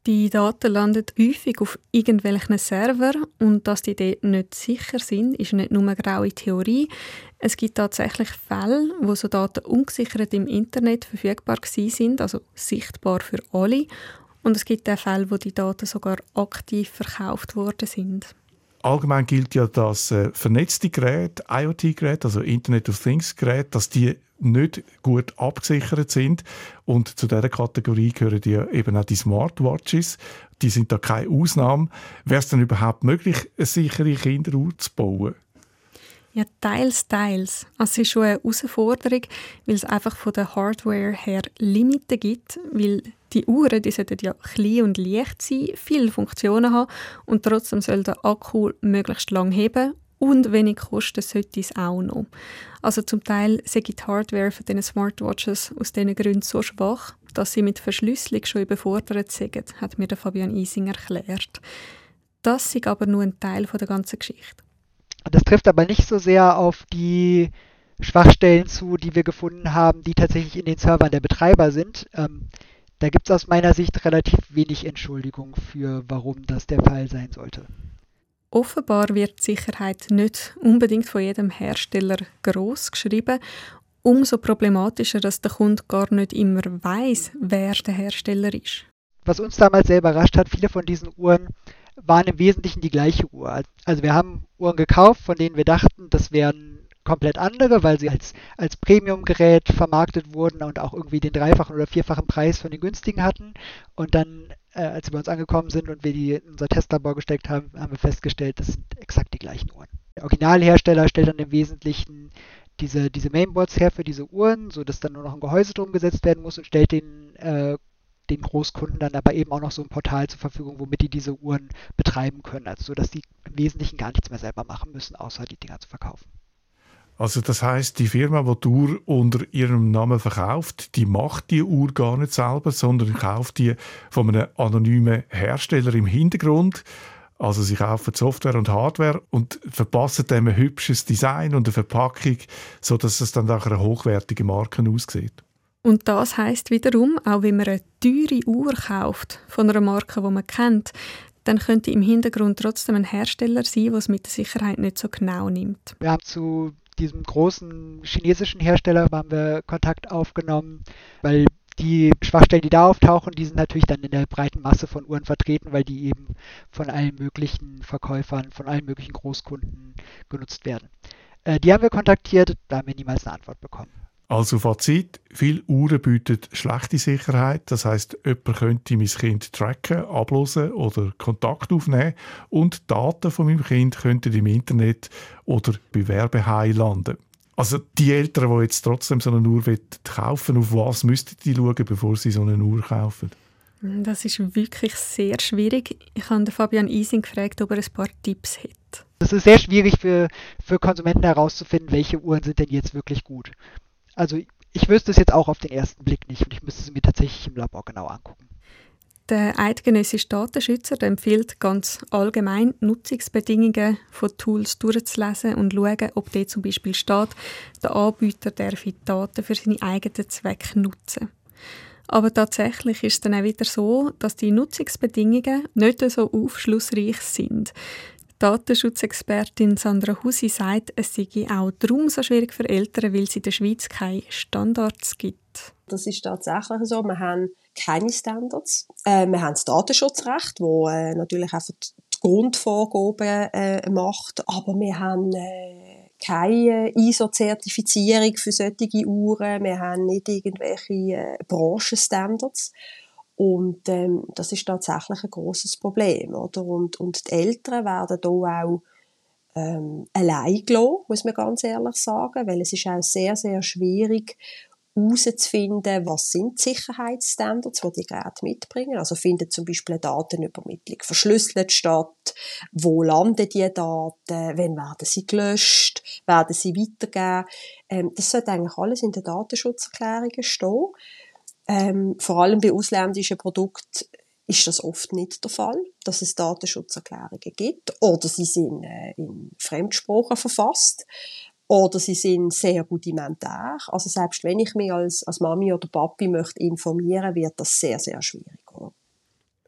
Die Daten landen häufig auf irgendwelchen Servern und dass die dort nicht sicher sind, ist nicht nur eine graue Theorie. Es gibt tatsächlich Fälle, wo so Daten ungesichert im Internet verfügbar gewesen sind, also sichtbar für alle. Und es gibt auch Fälle, wo die Daten sogar aktiv verkauft worden sind. Allgemein gilt ja, dass äh, vernetzte Geräte, I O T-Geräte, also Internet of Things-Geräte, dass die nicht gut abgesichert sind. Und zu dieser Kategorie gehören ja eben auch die Smartwatches. Die sind da keine Ausnahme. Wäre es denn überhaupt möglich, eine sichere Kinderuhr zu bauen? Ja, teils, teils. Also es ist schon eine Herausforderung, weil es einfach von der Hardware her Limiten gibt, weil die Uhren, die sollten ja klein und leicht sein, viele Funktionen haben und trotzdem soll der Akku möglichst lang heben und wenig kosten sollte es auch noch. Also zum Teil sind die Hardware von diesen Smartwatches aus diesen Gründen so schwach, dass sie mit Verschlüsselung schon überfordert sind, hat mir der Fabian Ising erklärt. Das ist aber nur ein Teil der ganzen Geschichte. Das trifft aber nicht so sehr auf die Schwachstellen zu, die wir gefunden haben, die tatsächlich in den Servern der Betreiber sind. Ähm, da gibt es aus meiner Sicht relativ wenig Entschuldigung für, warum das der Fall sein sollte. Offenbar wird Sicherheit nicht unbedingt von jedem Hersteller gross geschrieben. Umso problematischer, dass der Kunde gar nicht immer weiss, wer der Hersteller ist. Was uns damals sehr überrascht hat, viele von diesen Uhren waren im Wesentlichen die gleiche Uhr. Also wir haben Uhren gekauft, von denen wir dachten, das wären komplett andere, weil sie als, als Premium-Gerät vermarktet wurden und auch irgendwie den dreifachen oder vierfachen Preis von den günstigen hatten. Und dann, äh, als wir bei uns angekommen sind und wir die in unser Testlabor gesteckt haben, haben wir festgestellt, das sind exakt die gleichen Uhren. Der Originalhersteller stellt dann im Wesentlichen diese, diese Mainboards her für diese Uhren, sodass dann nur noch ein Gehäuse drum gesetzt werden muss und stellt den äh, den Großkunden dann aber eben auch noch so ein Portal zur Verfügung, womit die diese Uhren betreiben können, also so, dass die im Wesentlichen gar nichts mehr selber machen müssen, außer die Dinger zu verkaufen. Also das heisst, die Firma, die die Uhr unter ihrem Namen verkauft, die macht die Uhr gar nicht selber, sondern kauft die von einem anonymen Hersteller im Hintergrund. Also sie kaufen Software und Hardware und verpassen dem ein hübsches Design und eine Verpackung, sodass es dann nach einer hochwertigen Marke aussieht. Und das heisst wiederum, auch wenn man eine teure Uhr kauft von einer Marke, die man kennt, dann könnte im Hintergrund trotzdem ein Hersteller sein, der es mit der Sicherheit nicht so genau nimmt. Wir haben zu diesem großen chinesischen Hersteller haben wir Kontakt aufgenommen, weil die Schwachstellen, die da auftauchen, die sind natürlich dann in der breiten Masse von Uhren vertreten, weil die eben von allen möglichen Verkäufern, von allen möglichen Großkunden genutzt werden. Die haben wir kontaktiert, da haben wir niemals eine Antwort bekommen. Also Fazit, viele Uhren bieten schlechte Sicherheit, das heisst, jemand könnte mein Kind tracken, ablösen oder Kontakt aufnehmen und Daten von meinem Kind könnten im Internet oder bei Werbehai landen. Also die Eltern, die jetzt trotzdem so eine Uhr kaufen, auf was müssten die schauen, bevor sie so eine Uhr kaufen? Das ist wirklich sehr schwierig. Ich habe Fabian Ising gefragt, ob er ein paar Tipps hat. Es ist sehr schwierig für, für Konsumenten herauszufinden, welche Uhren sind denn jetzt wirklich gut. Also ich wüsste es jetzt auch auf den ersten Blick nicht und ich müsste es mir tatsächlich im Labor genau angucken. Der eidgenössische Datenschützer empfiehlt ganz allgemein, Nutzungsbedingungen von Tools durchzulesen und zu schauen, ob dort zum Beispiel steht, der Anbieter darf die Daten für seine eigenen Zwecke nutzen. Aber tatsächlich ist es dann auch wieder so, dass die Nutzungsbedingungen nicht so aufschlussreich sind. Datenschutzexpertin Sandra Husi sagt, es sei auch darum so schwierig für Eltern, weil es in der Schweiz keine Standards gibt. Das ist tatsächlich so. Wir haben keine Standards. Äh, wir haben das Datenschutzrecht, das äh, natürlich einfach die Grundvorgaben äh, macht. Aber wir haben äh, keine I S O-Zertifizierung für solche Uhren. Wir haben nicht irgendwelche äh, Branchenstandards. Und ähm, das ist tatsächlich ein grosses Problem, oder? Und, und die Eltern werden hier auch ähm, allein gelassen, muss man ganz ehrlich sagen, weil es ist auch sehr, sehr schwierig herauszufinden, was sind die Sicherheitsstandards, die die Geräte mitbringen. Also findet zum Beispiel eine Datenübermittlung verschlüsselt statt, wo landen die Daten, wann werden sie gelöscht, werden sie weitergegeben. Ähm, das sollte eigentlich alles in den Datenschutzerklärungen stehen. Ähm, vor allem bei ausländischen Produkten ist das oft nicht der Fall, dass es Datenschutzerklärungen gibt oder sie sind äh, in Fremdsprachen verfasst oder sie sind sehr rudimentär. Also selbst wenn ich mich als, als Mami oder Papi möchte informieren, wird das sehr, sehr schwierig. Oder?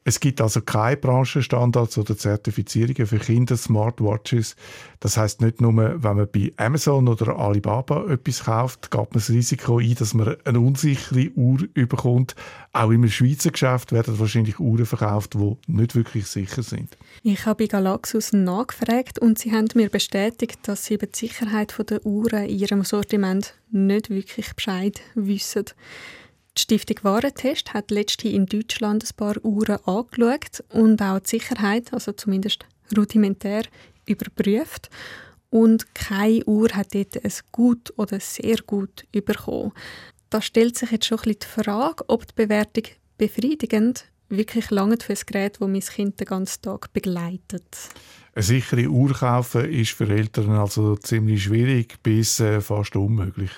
Es gibt also keine Branchenstandards oder Zertifizierungen für Kinder-Smartwatches. Das heisst nicht nur, wenn man bei Amazon oder Alibaba etwas kauft, gibt man das Risiko ein, dass man eine unsichere Uhr bekommt. Auch im Schweizer Geschäft werden wahrscheinlich Uhren verkauft, die nicht wirklich sicher sind. Ich habe bei Galaxus nachgefragt und sie haben mir bestätigt, dass sie über die Sicherheit der Uhren in ihrem Sortiment nicht wirklich Bescheid wissen. Die Stiftung Warentest hat letztens in Deutschland ein paar Uhren angeschaut und auch die Sicherheit, also zumindest rudimentär, überprüft. Und keine Uhr hat dort ein Gut oder sehr gut bekommen. Da stellt sich jetzt schon ein bisschen die Frage, ob die Bewertung befriedigend wirklich langt für ein Gerät, das mein Kind den ganzen Tag begleitet. Eine sichere Uhr kaufen ist für Eltern also ziemlich schwierig bis äh, fast unmöglich.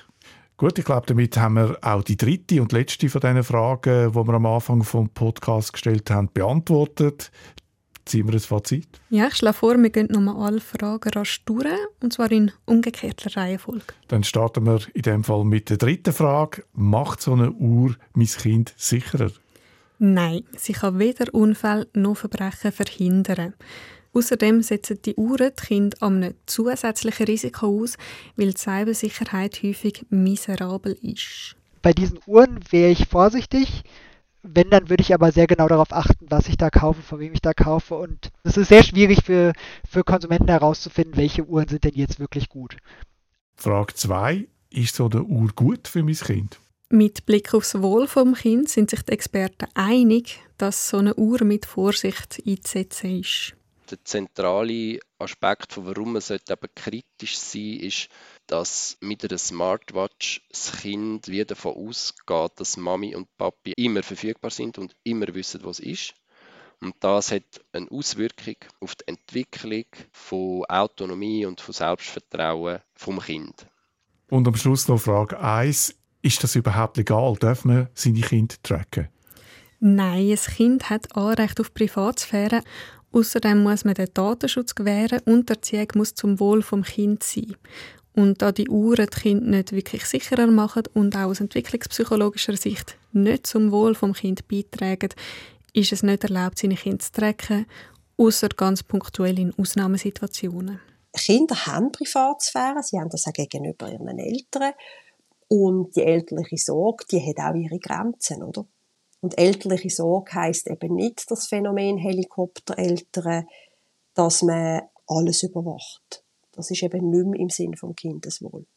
Gut, ich glaube, damit haben wir auch die dritte und letzte von diesen Fragen, die wir am Anfang des Podcasts gestellt haben, beantwortet. Ziehen wir ein Fazit? Ja, ich schlage vor, wir gehen nochmal alle Fragen rasch durch, und zwar in umgekehrter Reihenfolge. Dann starten wir in dem Fall mit der dritten Frage. Macht so eine Uhr mein Kind sicherer? Nein, sie kann weder Unfälle noch Verbrechen verhindern. Außerdem setzen die Uhren die Kinder einem zusätzlichen Risiko aus, weil die Cybersicherheit häufig miserabel ist. Bei diesen Uhren wäre ich vorsichtig. Wenn, dann würde ich aber sehr genau darauf achten, was ich da kaufe, von wem ich da kaufe. Und es ist sehr schwierig für, für Konsumenten herauszufinden, welche Uhren sind denn jetzt wirklich gut. Frage zwei. Ist so eine Uhr gut für mein Kind? Mit Blick aufs Wohl vom Kind sind sich die Experten einig, dass so eine Uhr mit Vorsicht einzusetzen ist. Der zentrale Aspekt, warum man kritisch sein sollte, ist, dass mit einer Smartwatch das Kind wieder davon ausgeht, dass Mami und Papi immer verfügbar sind und immer wissen, was ist. Und das hat eine Auswirkung auf die Entwicklung von Autonomie und von Selbstvertrauen vom Kind. Und am Schluss noch Frage eins. Ist das überhaupt legal? Darf man seine Kinder tracken? Nein, ein Kind hat Anrecht auf Privatsphäre. Außerdem muss man den Datenschutz gewähren und der Erziehung muss zum Wohl des Kindes sein. Und da die Uhren die Kinder nicht wirklich sicherer machen und auch aus entwicklungspsychologischer Sicht nicht zum Wohl des Kindes beitragen, ist es nicht erlaubt, seine Kinder zu tracken, außer ganz punktuell in Ausnahmesituationen. Kinder haben Privatsphäre, sie haben das auch gegenüber ihren Eltern. Und die elterliche Sorge, die hat auch ihre Grenzen, oder? Und elterliche Sorge heisst eben nicht das Phänomen Helikoptereltern, dass man alles überwacht. Das ist eben nicht mehr im Sinn des Kindeswohl.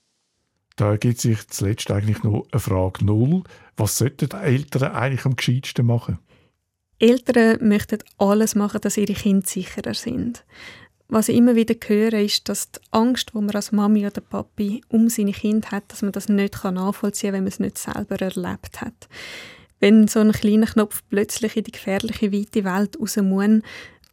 Da gibt es sich zuletzt eigentlich noch eine Frage null. Was sollten die Eltern eigentlich am gescheitsten machen? Eltern möchten alles machen, dass ihre Kinder sicherer sind. Was ich immer wieder höre, ist, dass die Angst, die man als Mami oder Papi um seine Kinder hat, dass man das nicht nachvollziehen kann, wenn man es nicht selber erlebt hat. Wenn so ein kleiner Knopf plötzlich in die gefährliche, weite Welt raus muss,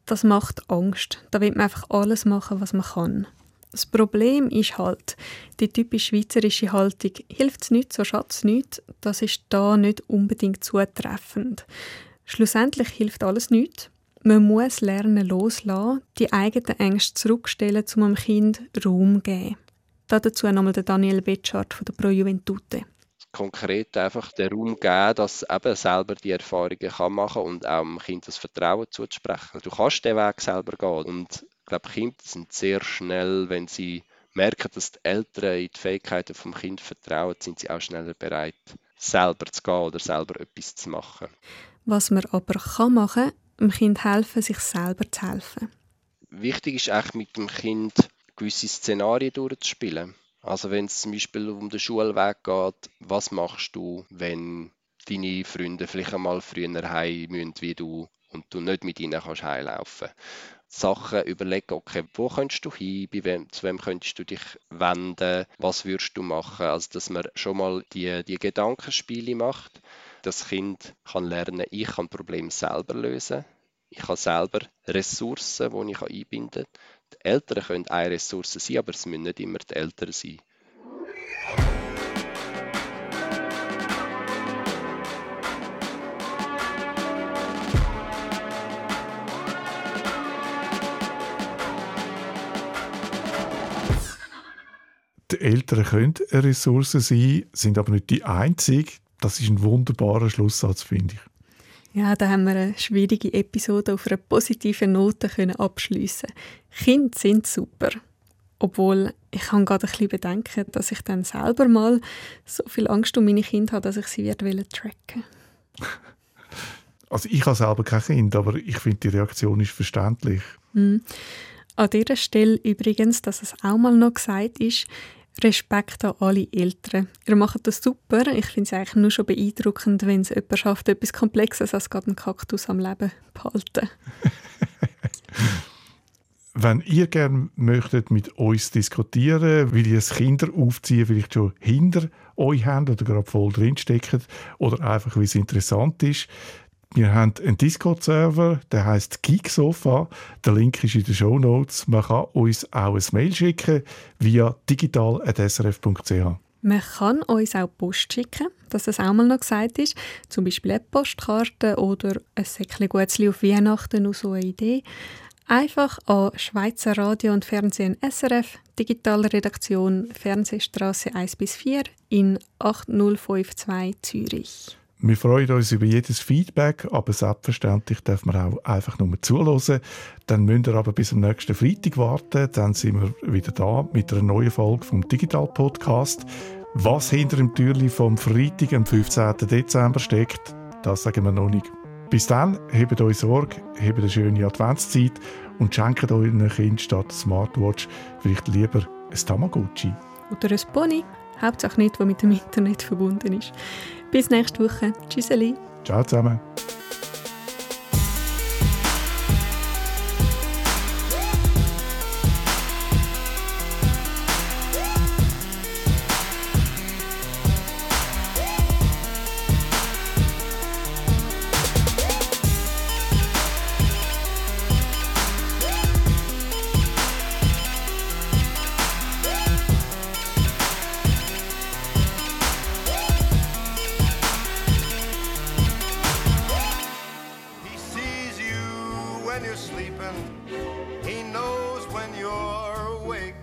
das macht Angst. Da will man einfach alles machen, was man kann. Das Problem ist halt, die typisch schweizerische Haltung, hilft es nicht, so schadet es nicht, das ist da nicht unbedingt zutreffend. Schlussendlich hilft alles nichts. Man muss lernen loslassen, die eigenen Ängste zurückstellen, um dem Kind Raum zu geben. Dazu nochmal der Daniel Betschart von der Pro Juventute. Konkret einfach den Raum geben, dass eben selber die Erfahrungen kann machen und auch dem Kind das Vertrauen zuzusprechen. Du kannst den Weg selber gehen. Und ich glaube, Kinder sind sehr schnell, wenn sie merken, dass die Eltern in die Fähigkeiten des Kindes vertrauen, sind sie auch schneller bereit, selber zu gehen oder selber etwas zu machen. Was man aber kann machen kann, dem Kind helfen, sich selber zu helfen. Wichtig ist eigentlich, mit dem Kind gewisse Szenarien durchzuspielen. Also wenn es zum Beispiel um den Schulweg geht, was machst du, wenn deine Freunde vielleicht einmal früher heim müssen wie du und du nicht mit ihnen kannst heimlaufen? Sachen überlegen, okay, wo könntest du hin, bei wem, zu wem könntest du dich wenden, was würdest du machen? Also dass man schon mal die, die Gedankenspiele macht. Das Kind kann lernen, ich kann Probleme selber lösen. Ich habe selber Ressourcen, die ich einbinden kann. Die Eltern können eine Ressource sein, aber es müssen nicht immer die Eltern sein. Die Eltern können eine Ressource sein, sind aber nicht die einzige. Das ist ein wunderbarer Schlusssatz, finde ich. Ja, da haben wir eine schwierige Episode auf einer positiven Note können abschliessen. Kinder sind super. Obwohl, ich kann gerade ein bisschen bedenken, dass ich dann selber mal so viel Angst um meine Kinder habe, dass ich sie werde tracken wollte. Also ich habe selber kein Kind, aber ich finde, die Reaktion ist verständlich. Mhm. An dieser Stelle übrigens, dass es auch mal noch gesagt ist, Respekt an alle Eltern. Ihr macht das super. Ich finde es eigentlich nur schon beeindruckend, wenn es jemand schafft, etwas Komplexes als gerade einen Kaktus am Leben behalten. Wenn ihr gerne möchtet mit uns diskutieren, weil ihr das Kinderaufziehen vielleicht schon hinter euch habt oder gerade voll drinsteckt oder einfach, weil es interessant ist, wir haben einen Discord-Server, der heisst Geek Sofa. Der Link ist in den Shownotes. Man kann uns auch ein Mail schicken via digital at s r f punkt c h. Man kann uns auch Post schicken, dass das auch mal noch gesagt ist. Zum Beispiel eine Postkarte oder ein Säckchen Guetzli auf Weihnachten, auch so eine Idee. Einfach an Schweizer Radio und Fernsehen S R F, Digitalredaktion Fernsehstrasse eins bis vier in acht null fünf zwei Zürich. Wir freuen uns über jedes Feedback, aber selbstverständlich darf man auch einfach nur zuhören. Dann müsst ihr aber bis am nächsten Freitag warten. Dann sind wir wieder da mit einer neuen Folge vom Digital Podcast. Was hinter dem Türli vom Freitag, am fünfzehnten Dezember steckt, das sagen wir noch nicht. Bis dann, hebt euch Sorge, hebt eine schöne Adventszeit und schenkt euren Kindern statt Smartwatch vielleicht lieber ein Tamagotchi. Oder ein Pony. Hauptsache nicht, was mit dem Internet verbunden ist. Bis nächste Woche. Tschüsseli. Ciao zusammen. When you're sleeping, he knows when you're awake.